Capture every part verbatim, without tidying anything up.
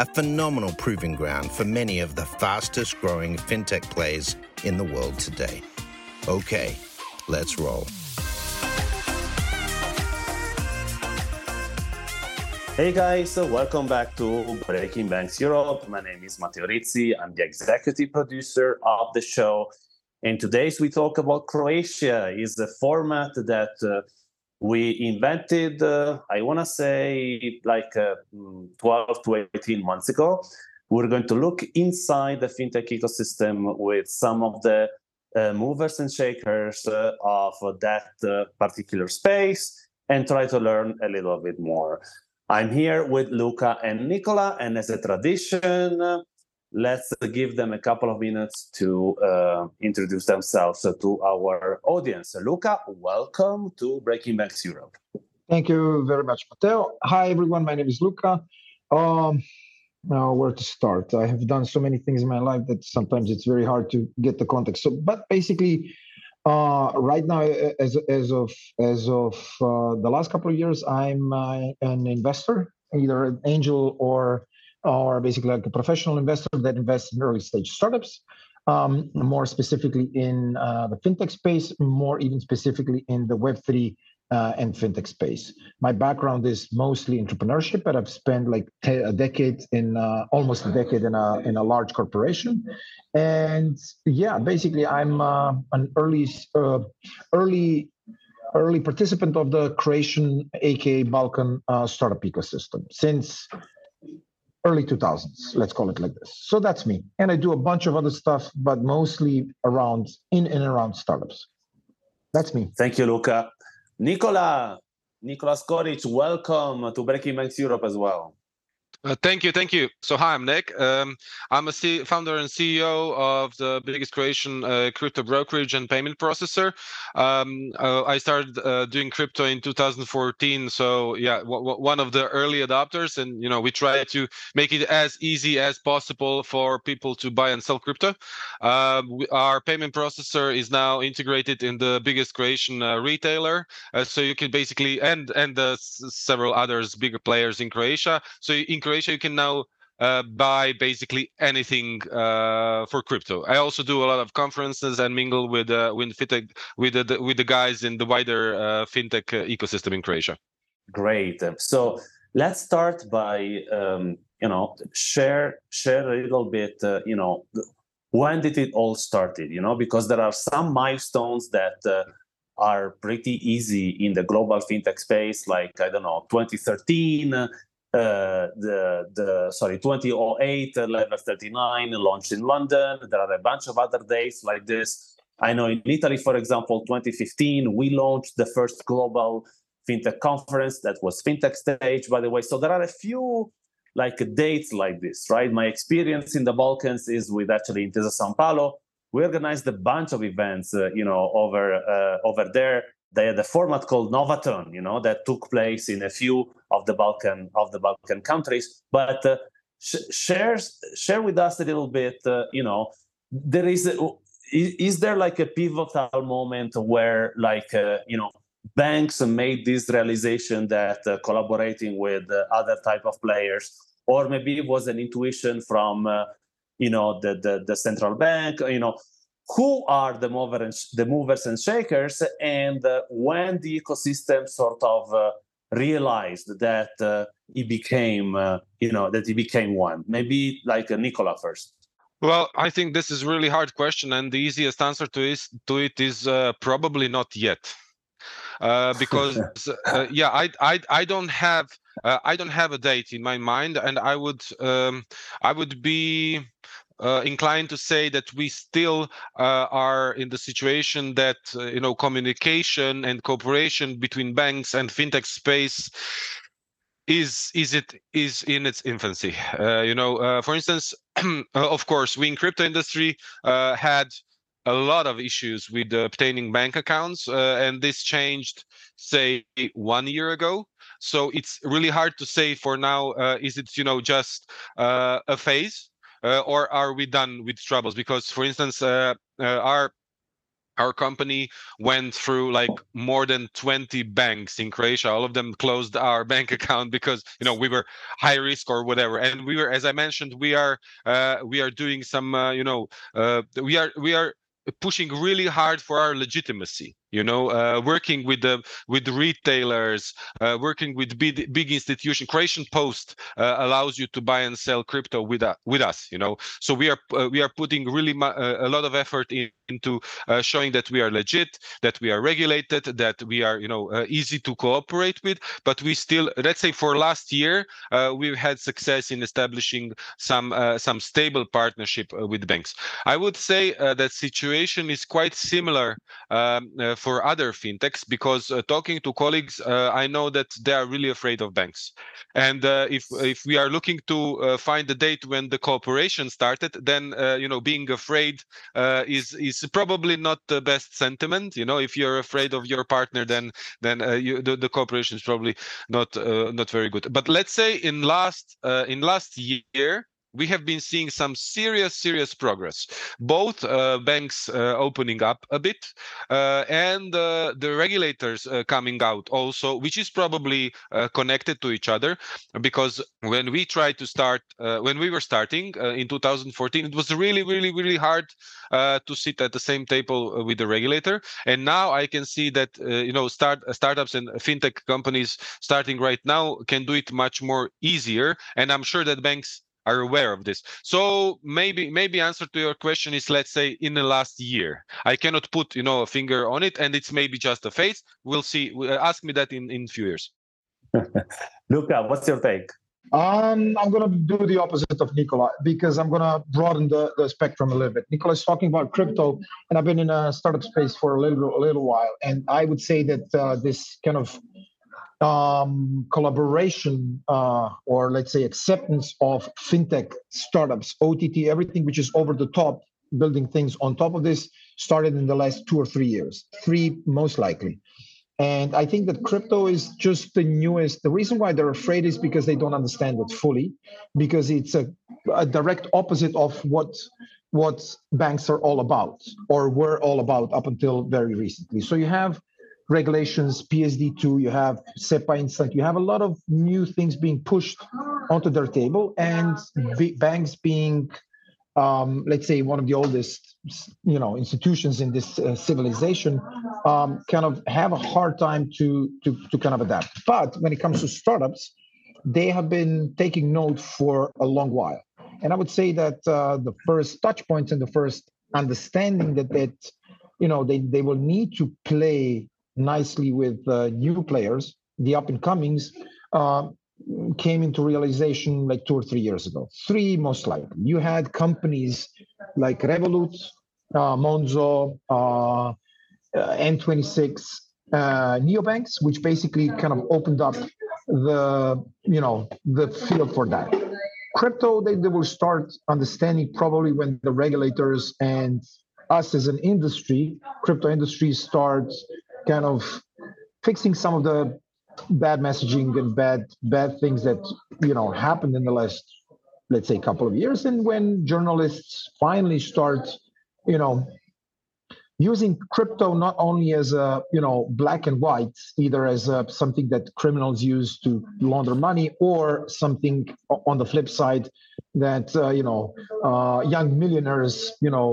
a phenomenal proving ground for many of the fastest-growing fintech players in the world today. Okay, let's roll. Hey guys, welcome back to Breaking Banks Europe. My name is Matteo Rizzi. I'm the executive producer of the show. And today we talk about Croatia. It's a format that uh, we invented, uh, I want to say, like uh, twelve to eighteen months ago. We're going to look inside the fintech ecosystem with some of the uh, movers and shakers uh, of that uh, particular space and try to learn a little bit more. I'm here with Luca and Nikola, and as a tradition, let's give them a couple of minutes to uh, introduce themselves to our audience. Luca, welcome to Breaking Banks Europe. Thank you very much, Matteo. Hi, everyone. My name is Luca. Um, now, where to start? I have done so many things in my life that sometimes it's very hard to get the context. So, but basically, uh, right now, as as of as of uh, the last couple of years, I'm uh, an investor, either an angel or or basically like a professional investor that invests in early stage startups, um, more specifically in uh, the fintech space, more even specifically in the Web three uh, and fintech space. My background is mostly entrepreneurship, but I've spent like te- a decade in, uh, almost a decade in a in a large corporation. And yeah, basically I'm uh, an early, uh, early, early participant of the Croatian, A K A Balkan uh, startup ecosystem since early two thousands, let's call it like this. So that's me. And I do a bunch of other stuff, but mostly around in and around startups. That's me. Thank you, Luca. Nikola, Nikola Škorić, welcome to Breaking Banks Europe as well. Uh, thank you, thank you. So hi, I'm Nick. Um, I'm a C- founder and C E O of the biggest Croatian uh, crypto brokerage and payment processor. Um, uh, I started uh, doing crypto in two thousand fourteen. So yeah, w- w- one of the early adopters, and you know we try to make it as easy as possible for people to buy and sell crypto. Uh, we, our payment processor is now integrated in the biggest Croatian uh, retailer. Uh, so you can basically and and uh, s- several others bigger players in Croatia. So in Croatia, you can now uh, buy basically anything uh, for crypto. I also do a lot of conferences and mingle with uh, with fintech with the with the guys in the wider uh, fintech ecosystem in Croatia. Great. So let's start by um, you know share share a little bit. Uh, you know, when did it all started? You know, because there are some milestones that Uh, are pretty easy in the global fintech space, like, I don't know, twenty thirteen, uh, the the sorry, twenty oh eight, uh, level thirty-nine, launched in London. There are a bunch of other dates like this. I know in Italy, for example, twenty fifteen, we launched the first global fintech conference that was FinTech Stage, by the way. So there are a few like dates like this, right? My experience in the Balkans is with actually Intesa Sanpaolo. We organized a bunch of events, uh, you know, over uh, over there. They had a format called Novaton, you know, that took place in a few of the Balkan of the Balkan countries. But uh, sh- share share with us a little bit, uh, you know, there is a, is, is there like a pivotal moment where like uh, you know banks made this realization that uh, collaborating with uh, other type of players, or maybe it was an intuition from Uh, you know, the, the the central bank, you know, who are the, mover and sh- the movers and shakers, and uh, when the ecosystem sort of uh, realized that uh, it became, uh, you know, that it became one? Maybe like uh, Nikola first. Well, I think this is a really hard question, and the easiest answer to, is, to it is uh, probably not yet. Uh, because uh, yeah, I I I don't have uh, I don't have a date in my mind, and I would um, I would be uh, inclined to say that we still uh, are in the situation that uh, you know communication and cooperation between banks and fintech space is is it is in its infancy. Uh, you know, uh, for instance, of course, we in crypto industry uh, had a lot of issues with obtaining bank accounts, uh, and this changed, say, one year ago. So it's really hard to say for now. Uh, is it, you know, just uh, a phase, uh, or are we done with troubles? Because, for instance, uh, uh, our Our company went through like more than twenty banks in Croatia. All of them closed our bank account because, you know, we were high risk or whatever. And we were, as I mentioned, we are uh, we are doing some, uh, you know, uh, we are we are pushing really hard for our legitimacy. You know, uh, working with the with retailers, uh, working with big, big institutions. Croatian Post uh, allows you to buy and sell crypto with uh, with us. You know, so we are uh, we are putting really ma- uh, a lot of effort in, into uh, showing that we are legit, that we are regulated, that we are, you know, uh, easy to cooperate with. But we still, let's say, for last year, uh, we've had success in establishing some uh, some stable partnership uh, with banks. I would say uh, that situation is quite similar. Um, uh, for other fintechs, because uh, talking to colleagues, uh, I know that they are really afraid of banks. And uh, if if we are looking to uh, find the date when the cooperation started, then uh, you know, being afraid uh, is is probably not the best sentiment. You know, if you're afraid of your partner, then then uh, you, the, the cooperation is probably not uh, not very good. But let's say in last uh, in last year, we have been seeing some serious, serious progress. Both uh, banks uh, opening up a bit, uh, and uh, the regulators uh, coming out also, which is probably uh, connected to each other. Because when we tried to start, uh, when we were starting uh, in two thousand fourteen, it was really, really, really hard uh, to sit at the same table with the regulator. And now I can see that uh, you know, start startups and fintech companies starting right now can do it much more easier. And I'm sure that banks are aware of this. So maybe maybe answer to your question is, let's say, in the last year. I cannot put, you know, a finger on it, and it's maybe just a phase. We'll see. Ask me that in in few years. Luca, what's your take? Um, I'm going to do the opposite of Nikola, because I'm going to broaden the, the spectrum a little bit. Nikola is talking about crypto, and I've been in a startup space for a little a little while, and I would say that uh, this kind of Um, collaboration, uh, or let's say acceptance of fintech startups, O T T, everything which is over the top, building things on top of this, started in the last two or three years, three most likely. And I think that crypto is just the newest. The reason why they're afraid is because they don't understand it fully, because it's a, a direct opposite of what what banks are all about, or were all about up until very recently. So you have regulations, P S D two, you have SEPA Instant, you have a lot of new things being pushed onto their table, and b- banks being, um, let's say, one of the oldest, you know, institutions in this uh, civilization, um, kind of have a hard time to, to to kind of adapt. But when it comes to startups, they have been taking note for a long while, and I would say that uh, the first touch points and the first understanding that that you know they they will need to play nicely with uh, new players, the up and comings, uh, came into realization like two or three years ago. Three most likely. You had companies like Revolut, uh, Monzo, uh, N twenty-six, uh, neobanks, which basically kind of opened up the you know the field for that. Crypto, they, they will start understanding probably when the regulators and us as an industry, crypto industry, starts kind of fixing some of the bad messaging and bad bad things that you know happened in the last, let's say, couple of years. And when journalists finally start, you know, using crypto not only as a you know black and white, either as a, something that criminals use to launder money, or something on the flip side that uh, you know uh, young millionaires you know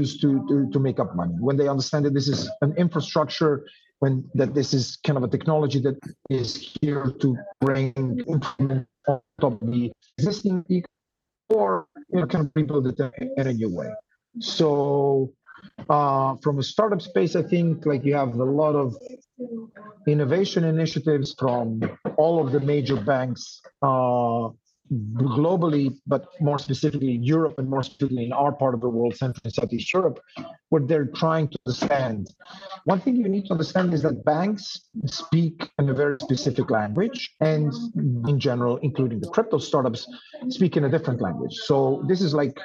use to, to to make up money. When they understand that this is an infrastructure, when that this is kind of a technology that is here to bring improvement on top of the existing, or you know can rebuild it in a new way. So uh, from a startup space, I think like you have a lot of innovation initiatives from all of the major banks. Uh, globally, but more specifically in Europe and more specifically in our part of the world, Central and Southeast Europe, what they're trying to understand. One thing you need to understand is that banks speak in a very specific language, and in general, including the crypto startups, speak in a different language. So this is like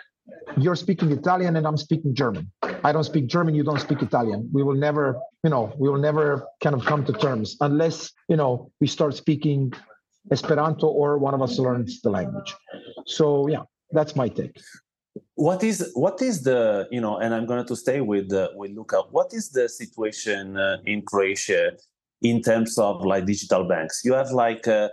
you're speaking Italian and I'm speaking German. I don't speak German, you don't speak Italian. We will never, you know, we will never kind of come to terms unless, you know, we start speaking Esperanto or one of us learns the language. So yeah, that's my take. What is what is the, you know, and I'm going to stay with uh, with Luca. What is the situation uh, in Croatia in terms of like digital banks? You have like uh,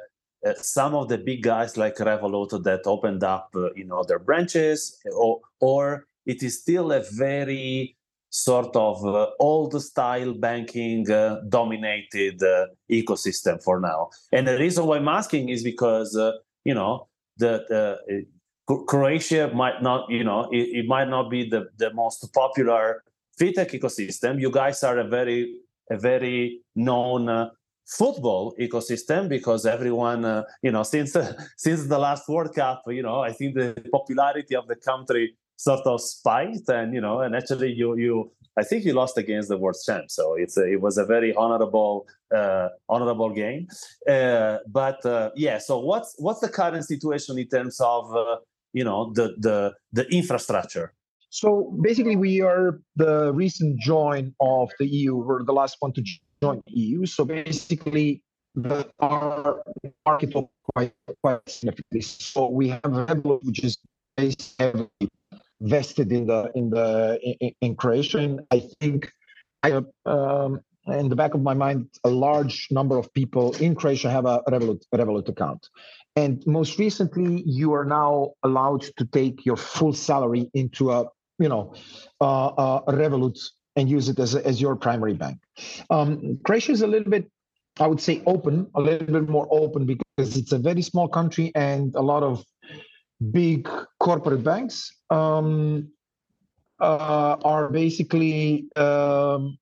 uh, some of the big guys like Revolut that opened up, uh, you know, their branches, or or it is still a very sort of uh, old-style banking uh, dominated uh, ecosystem for now. And the reason why I'm asking is because, uh, you know, the, the uh, Croatia might not, you know, it, it might not be the, the most popular fintech ecosystem. You guys are a very, a very known uh, football ecosystem because everyone, uh, you know, since uh, since the last World Cup, you know, I think the popularity of the country sort of spite, and you know, and actually, you you I think you lost against the world champ, so it's a, it was a very honorable uh, honorable game. Uh, but uh, yeah, so what's what's the current situation in terms of uh, you know the the the infrastructure? So basically, we are the recent join of the E U. We're the last one to join the E U. So basically, the, our market was quite quite significantly. So we have Revolut, which is based heavily vested in the in the in, in Croatia. I think I um, in the back of my mind, a large number of people in Croatia have a Revolut Revolut account. And most recently, you are now allowed to take your full salary into a you know uh, a Revolut and use it as a, as your primary bank. Um, Croatia is a little bit, I would say, open, a little bit more open because it's a very small country and a lot of big corporate banks um, uh, are basically um,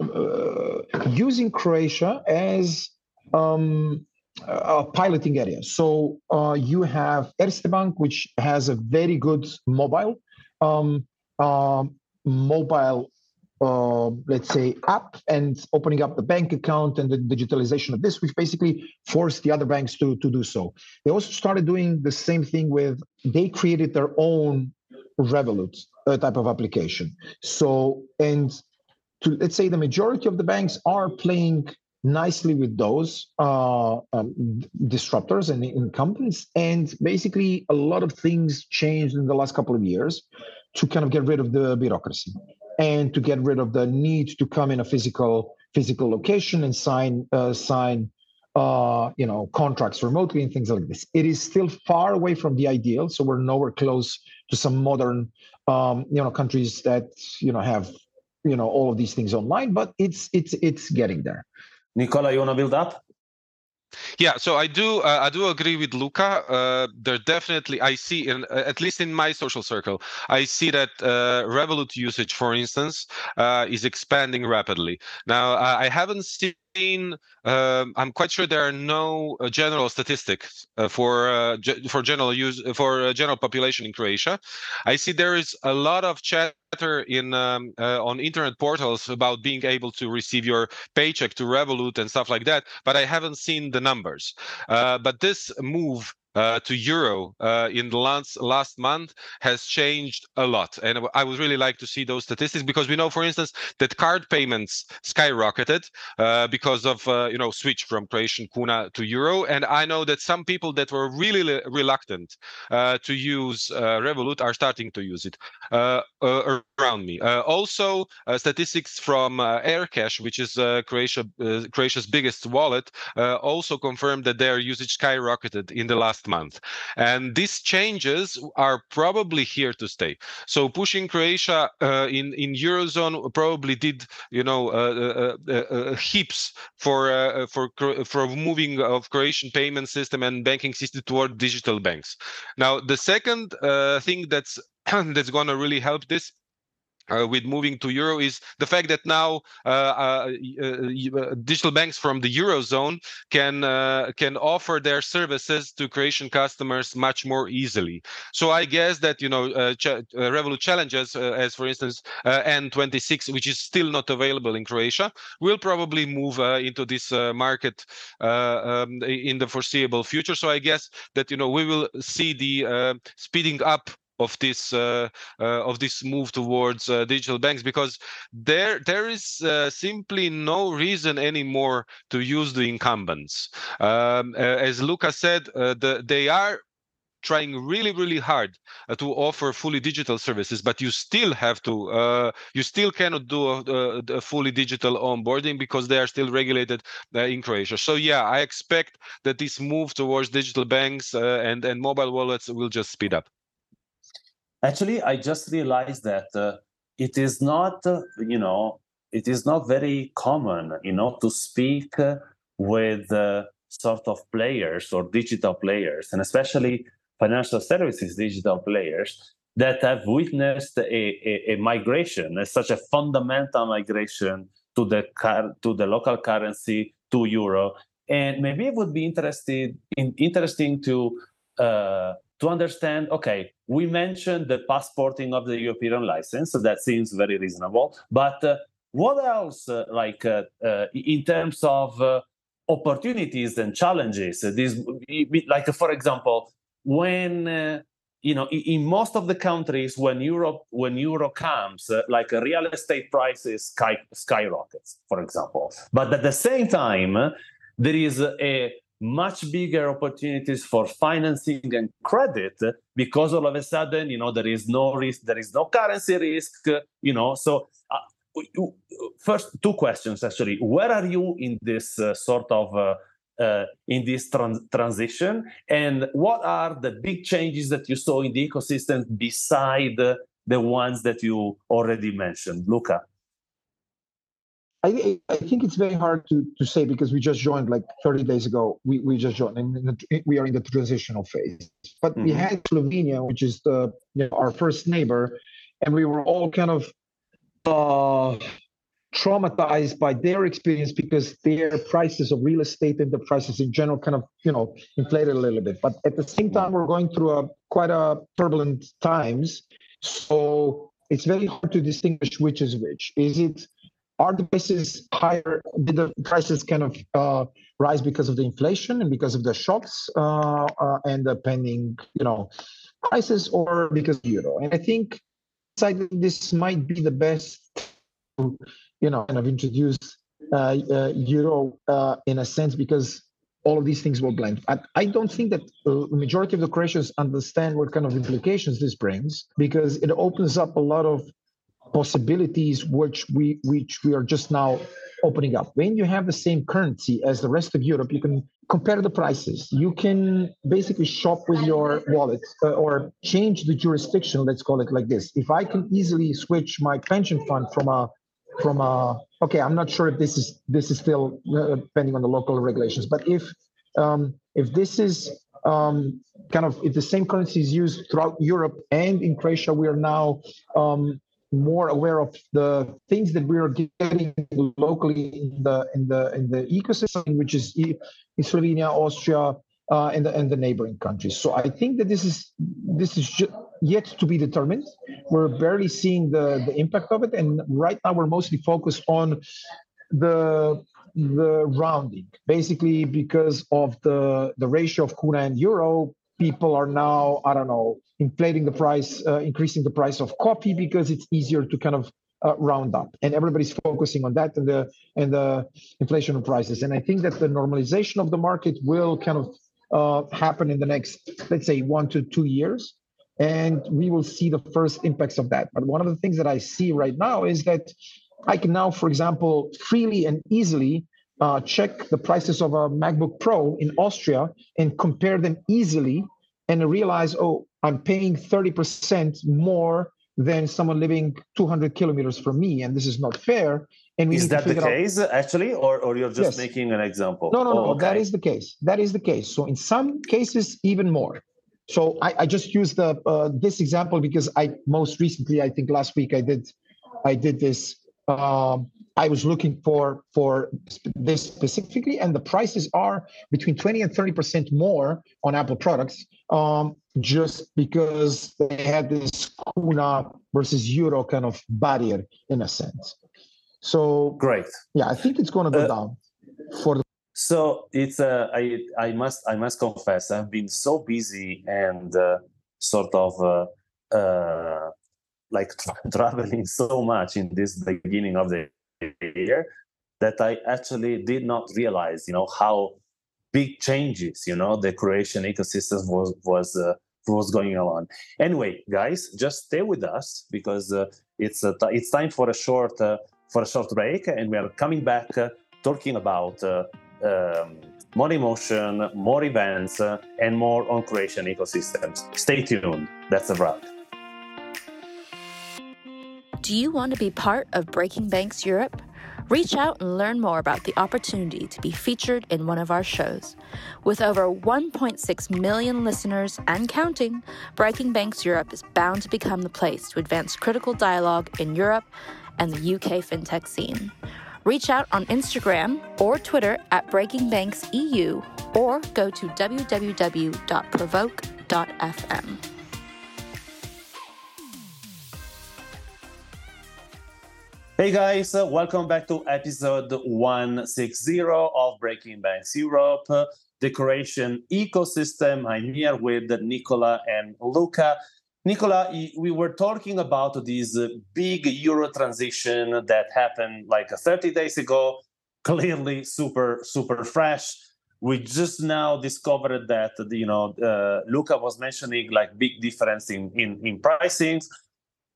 uh, using Croatia as um, a piloting area. So uh, you have Erste Bank, which has a very good mobile, um, uh, mobile, uh, let's say, app, and opening up the bank account and the digitalization of this, which basically forced the other banks to to do so. They also started doing the same thing with, they created their own Revolut uh, type of application. So, and to, let's say the majority of the banks are playing nicely with those uh, um, disruptors and incumbents. And basically a lot of things changed in the last couple of years to kind of get rid of the bureaucracy and to get rid of the need to come in a physical physical location and sign uh, sign uh, you know contracts remotely and things like this. It is still far away from the ideal, so we're nowhere close to some modern um, you know countries that you know have you know all of these things online. But it's it's it's getting there. Nikola, you want to build up? Yeah, so I do. Uh, I do agree with Luca. Uh, there definitely, I see, in, at least in my social circle, I see that uh, Revolut usage, for instance, uh, is expanding rapidly. Now, I haven't seen. Um, I'm quite sure there are no uh, general statistics uh, for uh, ge- for general use for uh, general population in Croatia. I see there is a lot of chatter in um, uh, on internet portals about being able to receive your paycheck to Revolut and stuff like that, but I haven't seen the numbers. Uh, but this move Uh, to euro uh, in the last last month has changed a lot, and I would really like to see those statistics, because we know, for instance, that card payments skyrocketed uh, because of uh, you know switch from Croatian kuna to euro, and I know that some people that were really le- reluctant uh, to use uh, Revolut are starting to use it uh, uh, around me. Uh, also, uh, statistics from uh, AirCash, which is uh, Croatia uh, Croatia's biggest wallet, uh, also confirmed that their usage skyrocketed in the last month, and these changes are probably here to stay. So pushing Croatia uh, in in eurozone probably did you know uh, uh, uh, uh, heaps for uh, for for moving of Croatian payment system and banking system toward digital banks. Now the second uh, thing that's that's going to really help this Uh, with moving to euro is the fact that now uh, uh, uh, digital banks from the eurozone can uh, can offer their services to Croatian customers much more easily. So I guess that you know uh, ch uh, Revolut challenges, uh, as for instance uh, N twenty-six, which is still not available in Croatia, will probably move uh, into this uh, market uh, um, in the foreseeable future. So I guess that you know we will see the uh, speeding up of this uh, uh, of this move towards uh, digital banks, because there there is uh, simply no reason anymore to use the incumbents. Um, as Luca said, uh, the, they are trying really, really hard uh, to offer fully digital services, but you still have to, uh, you still cannot do a, a, a fully digital onboarding because they are still regulated uh, in Croatia. So yeah, I expect that this move towards digital banks uh, and, and mobile wallets will just speed up. Actually, I just realized that uh, it is not, uh, you know, it is not very common, you know, to speak uh, with uh, sort of players or digital players, and especially financial services digital players that have witnessed a, a, a migration, a, such a fundamental migration to the car, to the local currency, to euro. And maybe it would be interested in, interesting to. Uh, To understand, okay, we mentioned the passporting of the European license, so that seems very reasonable. But uh, what else, uh, like uh, uh, in terms of uh, opportunities and challenges? Uh, these, like uh, for example, when uh, you know, in, in most of the countries, when Europe, when euro comes, uh, like uh, real estate prices sky, skyrockets, for example. But at the same time, uh, there is a much bigger opportunities for financing and credit, because all of a sudden, you know, there is no risk, there is no currency risk, you know. So uh, first, two questions, actually. Where are you in this uh, sort of, uh, uh, in this trans transition? And what are the big changes that you saw in the ecosystem beside the ones that you already mentioned? Luca? I, I think it's very hard to, to say, because we just joined like thirty days ago. We, we just joined, and we are in the transitional phase. But mm-hmm. we had Slovenia, which is the, you know, our first neighbor, and we were all kind of uh, traumatized by their experience, because their prices of real estate and the prices in general kind of, you know, inflated a little bit. But at the same time, we're going through a quite a turbulent times. So it's very hard to distinguish which is which. Is it Are the prices higher? Did the prices kind of uh, rise because of the inflation and because of the shocks uh, uh, and the pending, you know, prices, or because of euro? And I think this might be the best, to, you know, kind of introduce uh, uh, euro uh, in a sense, because all of these things will blend. I, I don't think that the majority of the Croatians understand what kind of implications this brings, because it opens up a lot of possibilities which we which we are just now opening up. When you have the same currency as the rest of Europe, you can compare the prices. You can basically shop with your wallet uh, or change the jurisdiction. Let's call it like this. If I can easily switch my pension fund from a from a okay, I'm not sure if this is this is still uh, depending on the local regulations. But if um, if this is um, kind of if the same currency is used throughout Europe and in Croatia, we are now um, more aware of the things that we are getting locally in the in the in the ecosystem, which is in Slovenia, Austria, uh, and the and the neighboring countries. So I think that this is this is just yet to be determined. We're barely seeing the the impact of it, and right now we're mostly focused on the the rounding, basically, because of the the ratio of kuna and euro. People are now, I don't know, inflating the price, uh, increasing the price of coffee because it's easier to kind of uh, round up, and everybody's focusing on that and the and the inflation of prices. And I think that the normalization of the market will kind of uh, happen in the next, let's say, one to two years, and we will see the first impacts of that. But one of the things that I see right now is that I can now, for example, freely and easily Uh, check the prices of a MacBook Pro in Austria and compare them easily, and realize, oh, I'm paying thirty percent more than someone living two hundred kilometers from me, and this is not fair. And we is that the case, out... actually, or, or you're just yes. making an example? No, no, no, oh, okay. That is the case. That is the case. So in some cases, even more. So I, I just used the, uh, this example because I most recently, I think last week, I did I did this. Um, I was looking for for this specifically, and the prices are between twenty and thirty percent more on Apple products, um, just because they had this kuna versus euro kind of barrier in a sense. So great, yeah, I think it's going to go uh, down. For the- so it's uh, I I must I must confess I've been so busy and uh, sort of. Uh, uh, like tra- traveling so much in this beginning of the year that I actually did not realize, you know, how big changes, you know, the Croatian ecosystem was was uh, was going on. Anyway, guys, just stay with us because uh, it's uh, it's time for a short uh, for a short break, and we are coming back uh, talking about uh, um, MoneyMotion, more events, uh, and more on Croatian ecosystems. Stay tuned. That's a wrap. Do you want to be part of Breaking Banks Europe? Reach out and learn more about the opportunity to be featured in one of our shows. With over one point six million listeners and counting, Breaking Banks Europe is bound to become the place to advance critical dialogue in Europe and the U K fintech scene. Reach out on Instagram or Twitter at Breaking Banks E U or go to w w w dot provoke dot f m. Hey guys, uh, welcome back to episode one sixty of Breaking Banks Europe, uh, the Croatian ecosystem. I'm here with Nikola and Luca. Nikola, we were talking about this uh, big euro transition that happened like thirty days ago, clearly super, super fresh. We just now discovered that, you know, uh, Luca was mentioning like big difference in, in, in pricings.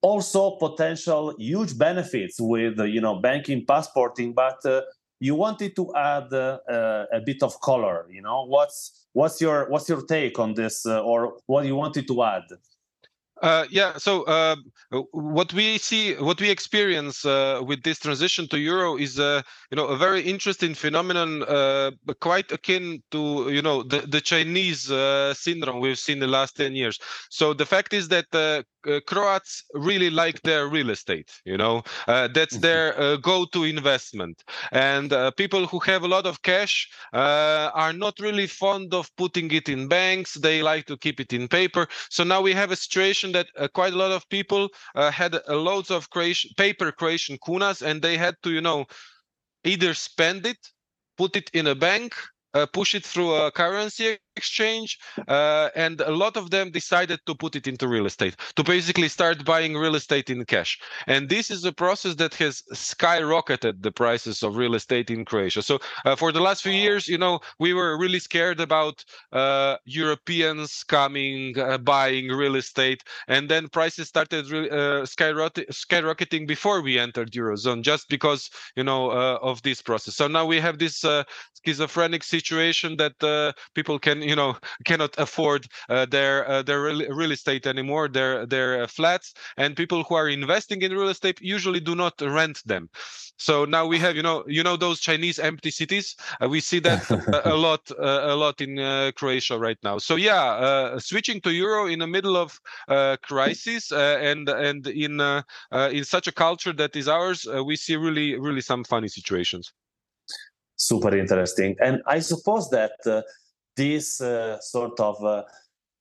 Also, potential huge benefits with, you know, banking passporting, but uh, you wanted to add uh, uh, a bit of color. You know, what's what's your what's your take on this, uh, or what you wanted to add? Uh, yeah. So uh, what we see, what we experience uh, with this transition to euro is, uh, you know, a very interesting phenomenon, uh, quite akin to, you know, the, the Chinese uh, syndrome we've seen the last ten years. So the fact is that uh, Uh, Croats really like their real estate, you know, uh, that's their uh, go-to investment. And uh, people who have a lot of cash uh, are not really fond of putting it in banks. They like to keep it in paper. So now we have a situation that uh, quite a lot of people uh, had uh, loads of Croatian, paper Croatian kunas, and they had to, you know, either spend it, put it in a bank, Uh, push it through a currency exchange, uh, and a lot of them decided to put it into real estate, to basically start buying real estate in cash. And this is a process that has skyrocketed the prices of real estate in Croatia. So uh, for the last few years, you know, we were really scared about uh, Europeans coming, uh, buying real estate, and then prices started re- uh, skyrocketing, skyrocketing before we entered Eurozone, just because, you know, uh, of this process. So now we have this uh, schizophrenic situation situation that uh, people can, you know, cannot afford uh, their uh, their real estate anymore, their their uh, flats, and people who are investing in real estate usually do not rent them. So now we have, you know, you know those Chinese empty cities. Uh, we see that a, a lot, uh, a lot in uh, Croatia right now. So yeah, uh, switching to euro in the middle of uh, crisis uh, and and in uh, uh, in such a culture that is ours, uh, we see really really some funny situations. Super interesting. And I suppose that uh, this uh, sort of uh,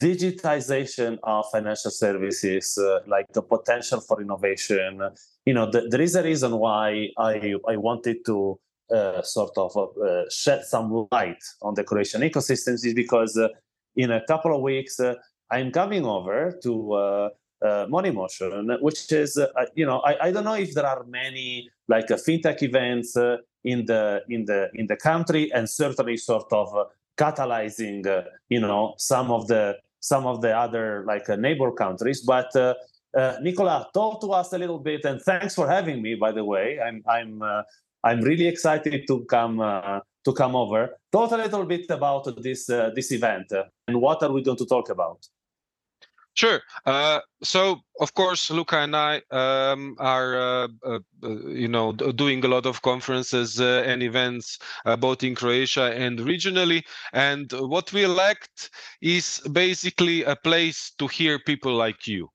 digitization of financial services, uh, like the potential for innovation, you know, th- there is a reason why I, I wanted to uh, sort of uh, shed some light on the Croatian ecosystems is because uh, in a couple of weeks, uh, I'm coming over to uh, uh, MoneyMotion, which is, uh, you know, I, I don't know if there are many like uh, fintech events uh, in the in the in the country, and certainly sort of uh, catalyzing uh, you know some of the some of the other like uh, neighbor countries. But uh, uh, Nikola, talk to us a little bit, and thanks for having me. By the way, I'm I'm uh, I'm really excited to come uh, to come over. Talk a little bit about this uh, this event uh, and what are we going to talk about? Sure. Uh, so, of course, Luca and I um, are, uh, uh, you know, d- doing a lot of conferences uh, and events, uh, both in Croatia and regionally. And what we lacked is basically a place to hear people like you.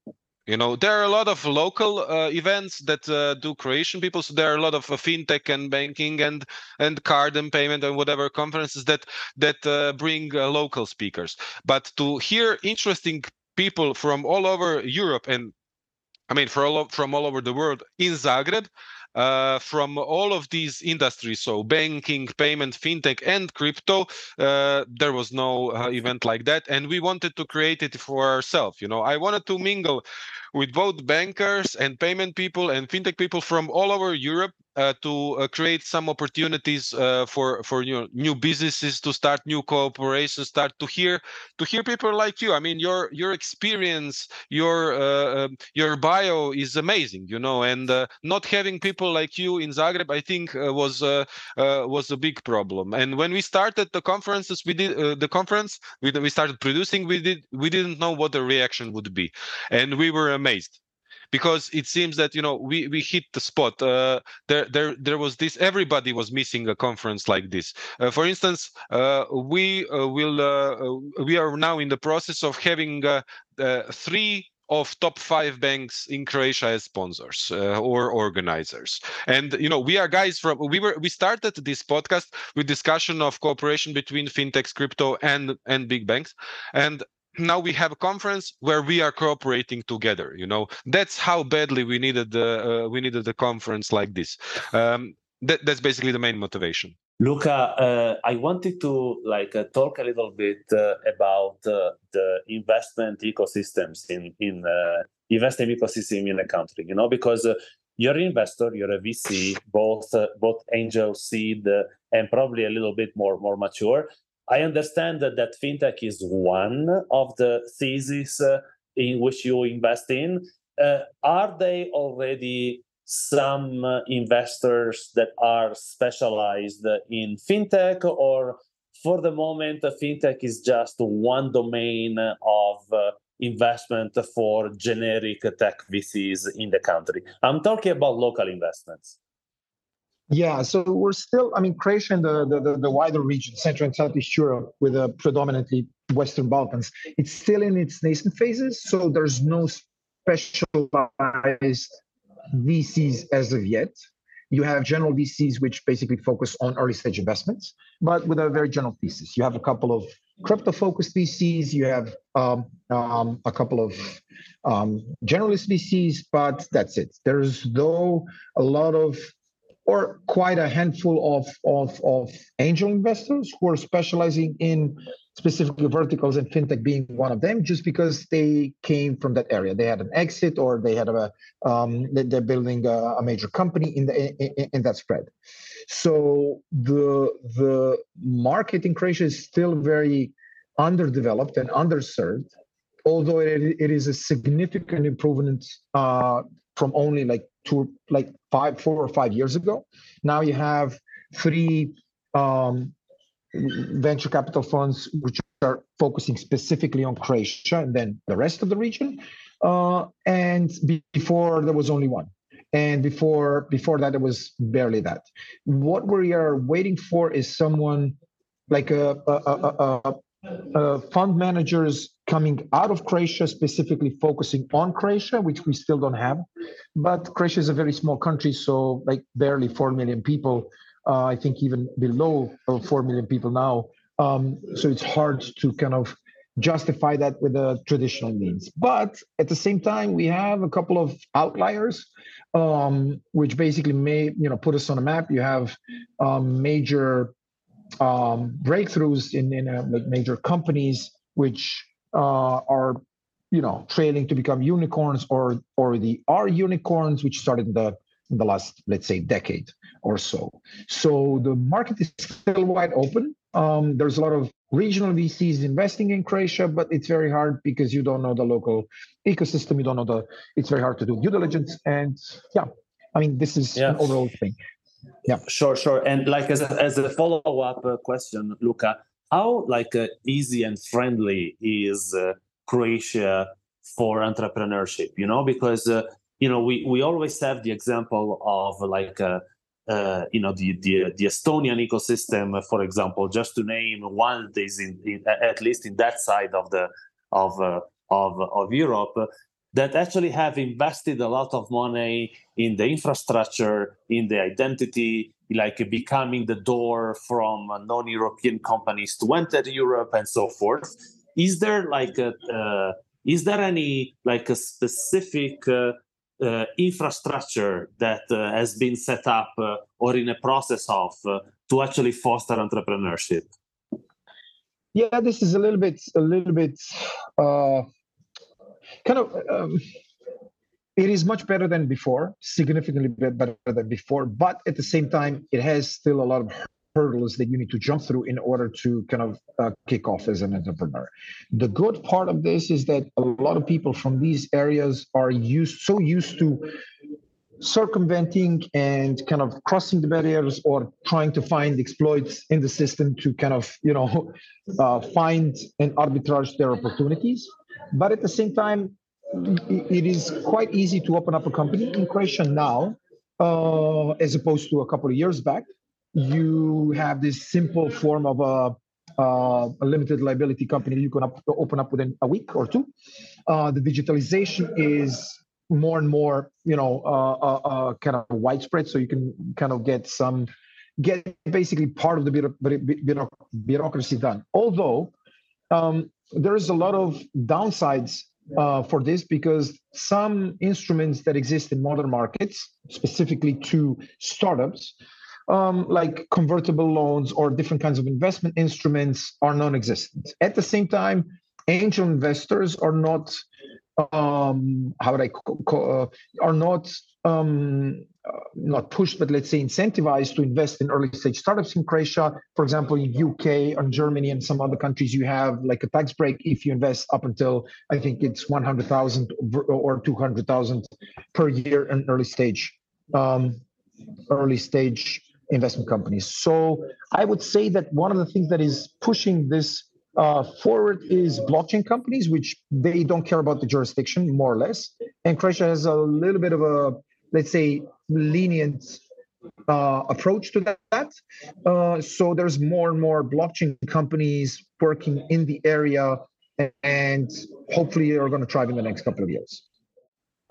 You know, there are a lot of local uh, events that uh, do Croatian people. So there are a lot of uh, fintech and banking and and card and payment and whatever conferences that that uh, bring uh, local speakers. But to hear interesting people from all over Europe and I mean, for all of, from all over the world in Zagreb, uh, from all of these industries, so banking, payment, fintech, and crypto, uh, there was no uh, event like that. And we wanted to create it for ourselves. You know, I wanted to mingle with both bankers and payment people and fintech people from all over Europe uh, to uh, create some opportunities uh, for for you know, new businesses to start, new cooperations, start to hear to hear people like you. I mean, your your experience, your uh, your bio is amazing, you know. And uh, not having people like you in Zagreb, I think, uh, was uh, uh, was a big problem. And when we started the conferences, we did uh, the conference. We we started producing. We did we didn't know what the reaction would be, and we were amazed, because it seems that, you know, we we hit the spot. Uh, there there there was this. Everybody was missing a conference like this. Uh, for instance, uh, we uh, will uh, we are now in the process of having uh, uh, three of top five banks in Croatia as sponsors uh, or organizers. And, you know, we are guys from, we were, we started this podcast with discussion of cooperation between fintechs, crypto, and and big banks, and now we have a conference where we are cooperating together. You know, that's how badly we needed the uh, we needed a conference like this. Um, that, that's basically the main motivation. Luca, uh, I wanted to like uh, talk a little bit uh, about uh, the investment ecosystems in in uh, investment ecosystem in the country. You know, because uh, you're an investor, you're a V C, both uh, both angel, seed, uh, and probably a little bit more more mature. I understand that, that fintech is one of the theses uh, in which you invest in. Uh, are they already some uh, investors that are specialized in fintech, or for the moment, uh, fintech is just one domain of uh, investment for generic tech V Cs in the country? I'm talking about local investments. Yeah, so we're still, I mean, Croatia and the, the, the wider region, Central and Southeast Europe, with a predominantly Western Balkans, it's still in its nascent phases, so there's no specialized V Cs as of yet. You have general V Cs, which basically focus on early stage investments, but with a very general thesis. You have a couple of crypto-focused V Cs, you have um, um, a couple of um, generalist V Cs, but that's it. There's, though, a lot of or quite a handful of, of, of angel investors who are specializing in specific verticals, and fintech being one of them, just because they came from that area. They had an exit, or they had a um, they're building a, a major company in the in, in that spread. So the the market in Croatia is still very underdeveloped and underserved, although it, it is a significant improvement uh, from only like. To like five, four or five years ago. Now you have three um, venture capital funds which are focusing specifically on Croatia and then the rest of the region. Uh, and be- before there was only one. And before before that, it was barely that. What we are waiting for is someone like a, a, a, a, a fund managers coming out of Croatia, specifically focusing on Croatia, which we still don't have. But Croatia is a very small country, so like barely four million people, uh, I think even below four million people now. Um, so it's hard to kind of justify that with the traditional means. But at the same time, we have a couple of outliers, um, which basically may, you know, put us on a map. You have um, major um, breakthroughs in, in uh, like major companies, which Uh, are, you know, trailing to become unicorns, or already are unicorns, which started in the in the last, let's say, decade or so. So the market is still wide open. Um, there's a lot of regional V Cs investing in Croatia, but it's very hard because you don't know the local ecosystem. You don't know the. It's very hard to do due diligence, and yeah, I mean, this is yeah. an overall thing. Yeah, sure, sure. And like as a, as a follow-up uh, question, Luca. How like uh, easy and friendly is uh, Croatia for entrepreneurship? You know, because uh, you know we, we always have the example of like uh, uh, you know the, the the Estonian ecosystem, for example, just to name one that is in, in, at least in that side of the of uh, of of Europe. that actually have invested a lot of money in the infrastructure, in the identity, like becoming the door from non-European companies to enter Europe and so forth. Is there like a, uh, is there any like a specific uh, uh, infrastructure that uh, has been set up uh, or in a process of uh, to actually foster entrepreneurship? Yeah, this is a little bit, a little bit. Uh... Kind of, um, it is much better than before, significantly better than before. But at the same time, it has still a lot of hurdles that you need to jump through in order to kind of uh, kick off as an entrepreneur. The good part of this is that a lot of people from these areas are used so used to circumventing and kind of crossing the barriers or trying to find exploits in the system to kind of, you know, uh, find and arbitrage their opportunities. But at the same time, it is quite easy to open up a company in Croatia now, uh, as opposed to a couple of years back. You have this simple form of a, uh, a limited liability company you can up, open up within a week or two. Uh, the digitalization is more and more, you know, uh, uh, uh, kind of widespread, so you can kind of get some, get basically part of the bureauc- bureauc- bureaucracy done. Although, um, there is a lot of downsides uh, for this, because some instruments that exist in modern markets, specifically to startups, um, like convertible loans or different kinds of investment instruments, are non-existent. At the same time, angel investors are not, um, how would I co- co- are not um, not pushed, but let's say incentivized to invest in early stage startups in Croatia. For example, in U K and Germany and some other countries, you have like a tax break if you invest up until, I think it's one hundred thousand or two hundred thousand per year in early stage, um, early stage investment companies. So I would say that one of the things that is pushing this Uh, forward is blockchain companies, which they don't care about the jurisdiction, more or less. And Croatia has a little bit of a, let's say, lenient uh, approach to that. Uh, so there's more and more blockchain companies working in the area, and hopefully are going to thrive in the next couple of years.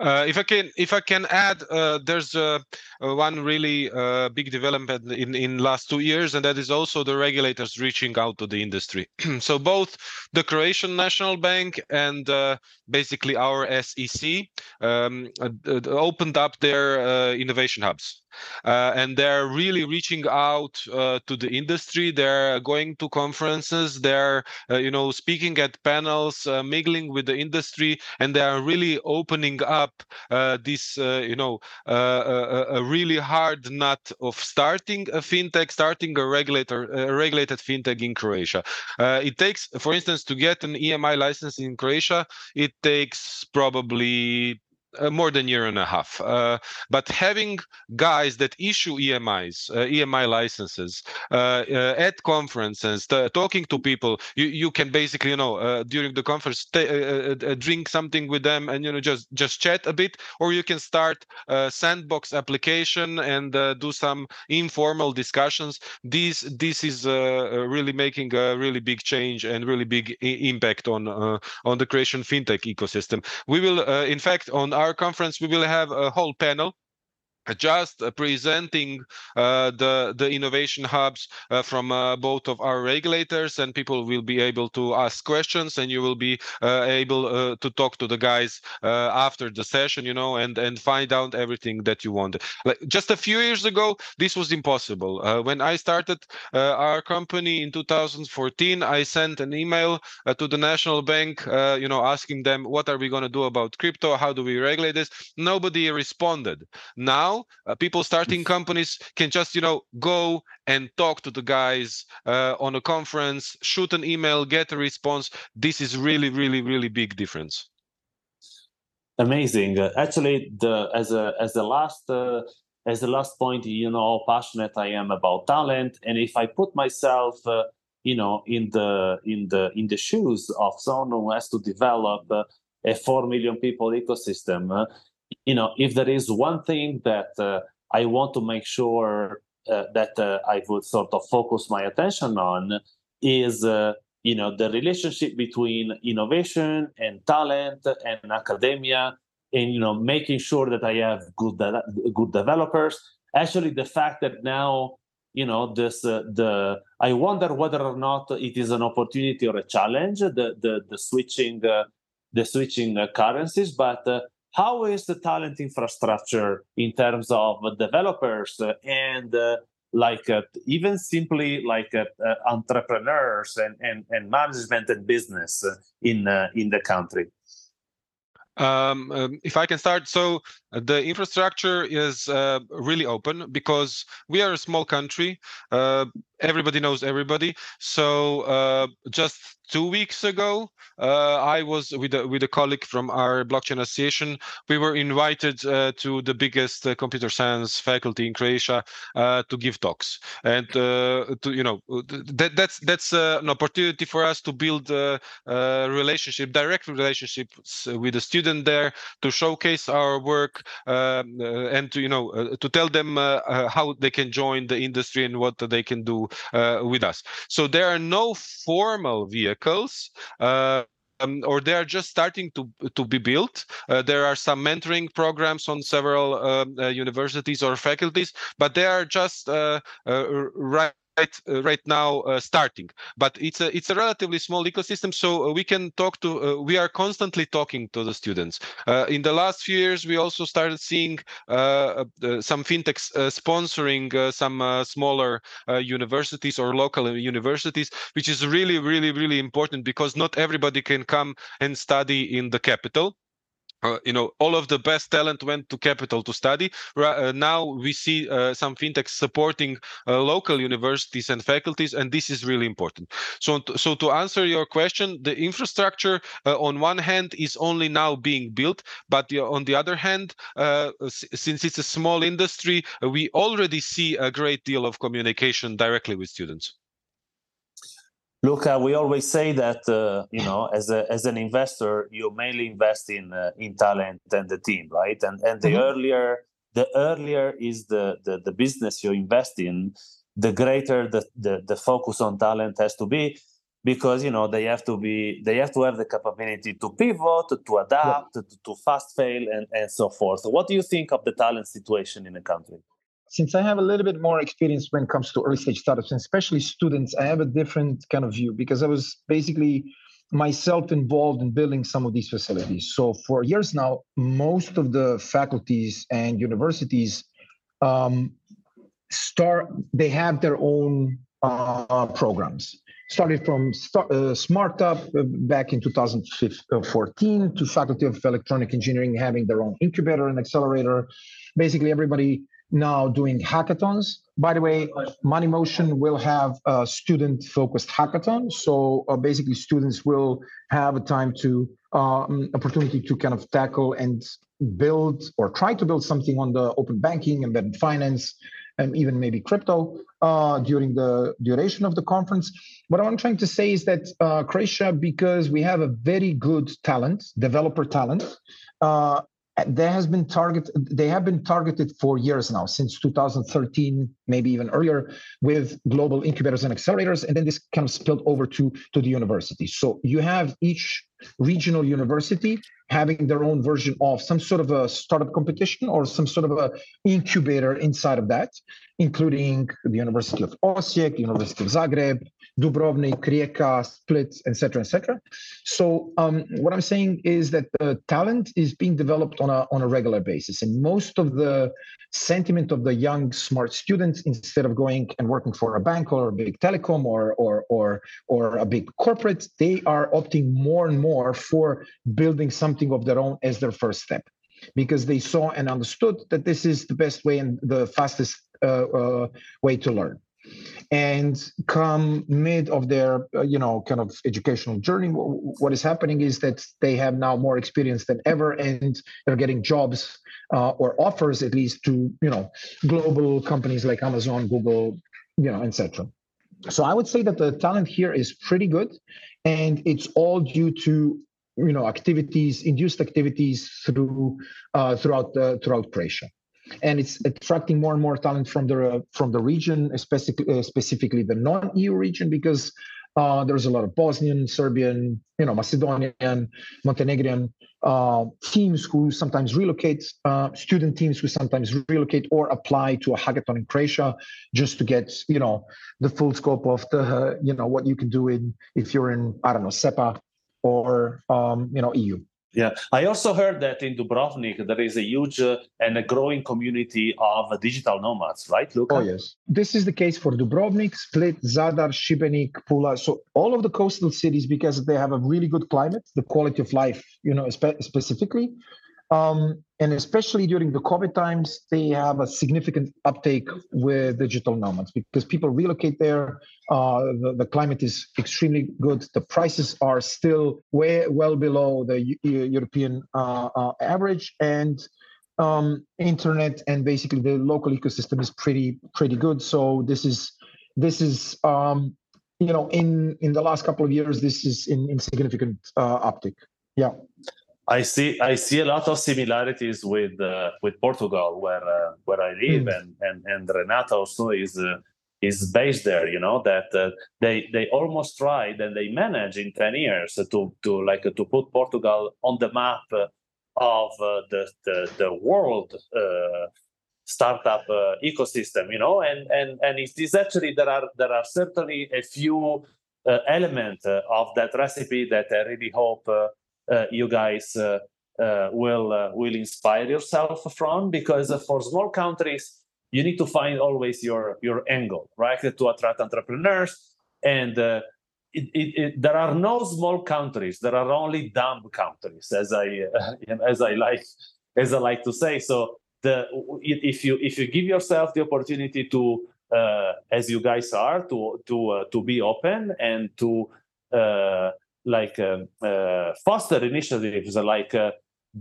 Uh, if I can, if I can add, uh, there's uh, one really uh, big development in in last two years, and that is also the regulators reaching out to the industry. So both the Croatian National Bank and uh, basically our S E C um, opened up their uh, innovation hubs. Uh, and they're really reaching out uh, to the industry. They're going to conferences. They're, uh, you know, speaking at panels, uh, mingling with the industry, and they are really opening up uh, this, uh, you know, uh, a, a really hard nut of starting a fintech, starting a regulator, a regulated fintech in Croatia. Uh, it takes, for instance, to get an E M I license in Croatia, it takes probably Uh, more than a year and a half. Uh, but having guys that issue E M Is, uh, E M I licenses, uh, uh, at conferences, t- talking to people, you, you can basically, you know, uh, during the conference, t- uh, uh, drink something with them and, you know, just, just chat a bit, or you can start a sandbox application and uh, do some informal discussions. These, this is uh, really making a really big change and really big I- impact on, uh, on the Croatian fintech ecosystem. We will, uh, in fact, on our conference, we will have a whole panel just presenting uh, the the innovation hubs uh, from uh, both of our regulators, and people will be able to ask questions, and you will be uh, able uh, to talk to the guys uh, after the session, you know, and and find out everything that you want. Like just a few years ago, this was impossible. Uh, when I started uh, our company in two thousand fourteen, I sent an email uh, to the National Bank, uh, you know, asking them what are we going to do about crypto, how do we regulate this. Nobody responded. Now. Uh, people starting companies can just, you know, go and talk to the guys uh, on a conference, shoot an email, get a response. This is really, really, really big difference. Amazing. Uh, actually, the as a as the last uh, as the last point, you know, how passionate I am about talent, and if I put myself, uh, you know, in the in the in the shoes of someone who has to develop uh, a four million people ecosystem. Uh, You know, if there is one thing that uh, I want to make sure uh, that uh, I would sort of focus my attention on is uh, you know, the relationship between innovation and talent and academia, and, you know, making sure that I have good de- good developers. Actually, the fact that now, you know, this uh, the I wonder whether or not it is an opportunity or a challenge, the the, the switching uh, the switching uh, currencies, but uh, how is the talent infrastructure in terms of developers and uh, like uh, even simply like uh, uh, entrepreneurs and, and, and management and business in uh, in the country? Um, um, if I can start, so the infrastructure is uh, really open because we are a small country. Uh, everybody knows everybody. So uh, just two weeks ago, uh, I was with a, with a colleague from our blockchain association. We were invited uh, to the biggest uh, computer science faculty in Croatia uh, to give talks, and uh, to, you know, that, that's that's uh, an opportunity for us to build a, a relationship, direct relationships with the student there, to showcase our work uh, and to, you know, uh, to tell them uh, how they can join the industry and what they can do uh, with us. So there are no formal vehicles. Uh, um, or they are just starting to to be built. Uh, there are some mentoring programs on several um, uh, universities or faculties, but they are just uh, uh, right. Right, right now uh, starting, but it's a it's a relatively small ecosystem, so we can talk to uh, we are constantly talking to the students. Uh, in the last few years, we also started seeing uh, uh, some fintechs uh, sponsoring uh, some uh, smaller uh, universities or local universities, which is really, really, really important because not everybody can come and study in the capital. Uh, you know, all of the best talent went to capital to study. Uh, now we see uh, some fintechs supporting uh, local universities and faculties, and this is really important. So, so to answer your question, the infrastructure uh, on one hand is only now being built, but the, on the other hand, uh, s- since it's a small industry, we already see a great deal of communication directly with students. Luca, we always say that uh, you know, as a as an investor, you mainly invest in uh, in talent and the team, right? And and the mm-hmm. earlier the earlier is the, the, the business you invest in, the greater the, the, the focus on talent has to be, because, you know, they have to be they have to have the capability to pivot, to adapt, yeah. to, to fast fail, and, and so forth. So what do you think of the talent situation in a country? Since I have a little bit more experience when it comes to early stage startups, and especially students, I have a different kind of view because I was basically myself involved in building some of these facilities. So for years now, most of the faculties and universities um, start, they have their own uh, programs. Started from start, uh, Smart Up back in two thousand fourteen to Faculty of Electronic Engineering having their own incubator and accelerator. Basically everybody now doing hackathons. By the way, MoneyMotion will have a student-focused hackathon. So uh, basically students will have a time to, um, opportunity to kind of tackle and build or try to build something on the open banking, embedded finance, and even maybe crypto uh, during the duration of the conference. What I'm trying to say is that uh, Croatia, because we have a very good talent, developer talent, uh, There has been target. They have been targeted for years now, since two thousand thirteen, maybe even earlier, with global incubators and accelerators, and then this kind of spilled over to, to the university. So you have each regional university having their own version of some sort of a startup competition or some sort of a incubator inside of that, including the University of Osijek, University of Zagreb, Dubrovnik, Rijeka, Split, et cetera, et cetera. So um, what I'm saying is that uh, talent is being developed on a on a regular basis. And most of the sentiment of the young, smart students, instead of going and working for a bank or a big telecom or or or, or a big corporate, they are opting more and more for building something of their own as their first step, because they saw and understood that this is the best way and the fastest uh, uh, way to learn. And come mid of their, uh, you know, kind of educational journey, w- what is happening is that they have now more experience than ever, and they're getting jobs uh, or offers, at least, to, you know, global companies like Amazon, Google, you know, et cetera. So I would say that the talent here is pretty good, and it's all due to, you know, activities, induced activities through uh, throughout uh, throughout Croatia. And it's attracting more and more talent from the uh, from the region, especially uh, specifically the non-E U region, because Uh, there's a lot of Bosnian, Serbian, you know, Macedonian, Montenegrin uh, teams who sometimes relocate, uh, student teams who sometimes relocate or apply to a hackathon in Croatia just to get, you know, the full scope of the, uh, you know, what you can do in if you're in, I don't know, SEPA or, um, you know, E U. Yeah, I also heard that in Dubrovnik there is a huge uh, and a growing community of uh, digital nomads, right, Luca? Oh, yes. This is the case for Dubrovnik, Split, Zadar, Šibenik, Pula. So all of the coastal cities, because they have a really good climate, the quality of life, you know, spe- specifically. Um, and especially during the COVID times, they have a significant uptake with digital nomads because people relocate there. Uh, the, the climate is extremely good. The prices are still way well below the U- European uh, uh, average, and um, internet and basically the local ecosystem is pretty pretty good. So this is this is um, you know in, in the last couple of years this is in, in significant uh, uptick. Yeah. I see. I see a lot of similarities with uh, with Portugal, where uh, where I live, mm. and, and and Renata also is uh, is based there. You know that uh, they they almost tried and they managed in ten years to to like uh, to put Portugal on the map of uh, the, the the world uh, startup uh, ecosystem. You know, and and and it is actually there are there are certainly a few uh, elements uh, of that recipe that I really hope. Uh, Uh, you guys uh, uh, will uh, will inspire yourself from, because uh, for small countries you need to find always your your angle, right, to attract entrepreneurs. And uh, it, it, it, there are no small countries; there are only dumb countries, as I uh, as I like as I like to say. So the if you if you give yourself the opportunity to uh, as you guys are to to uh, to be open and to uh, like um, uh, foster initiatives like uh,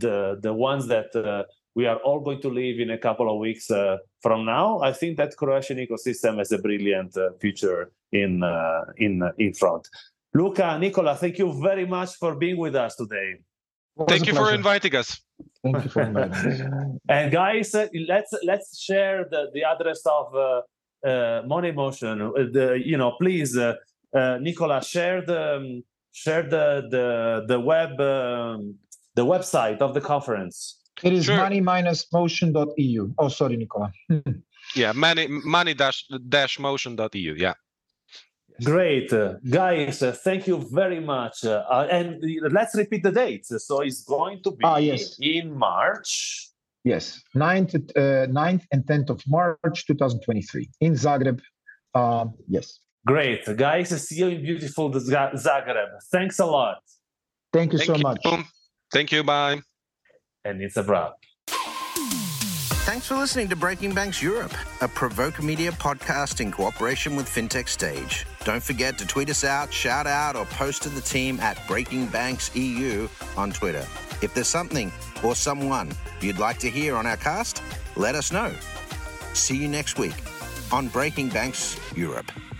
the the ones that uh, we are all going to live in a couple of weeks uh, from now, I think that Croatian ecosystem has a brilliant uh, future in uh, in uh, in front. Luca, Nikola, thank you very much for being with us today. Thank you pleasure. for inviting us. Thank you for inviting us. And guys, uh, let's let's share the, the address of uh, uh, MoneyMotion. The you know, please, uh, uh, Nikola, share the. Um, Share the the the web um, the website of the conference. It is sure. money dash motion dot e u. Oh, sorry, Nikola. yeah, money money dash dash motion dot e u. Yeah. Great, uh, guys. Uh, thank you very much. Uh, and let's repeat the dates. So it's going to be ah, yes. in March. Yes, ninth, uh, ninth and tenth of March, twenty twenty-three, in Zagreb. Uh, yes. Great. Guys, see you in beautiful Zagreb. Thanks a lot. Thank you Thank so you. much. Thank you. Bye. And it's a wrap. Thanks for listening to Breaking Banks Europe, a Provoke Media podcast in cooperation with FinTech Stage. Don't forget to tweet us out, shout out, or post to the team at Breaking Banks E U on Twitter. If there's something or someone you'd like to hear on our cast, let us know. See you next week on Breaking Banks Europe.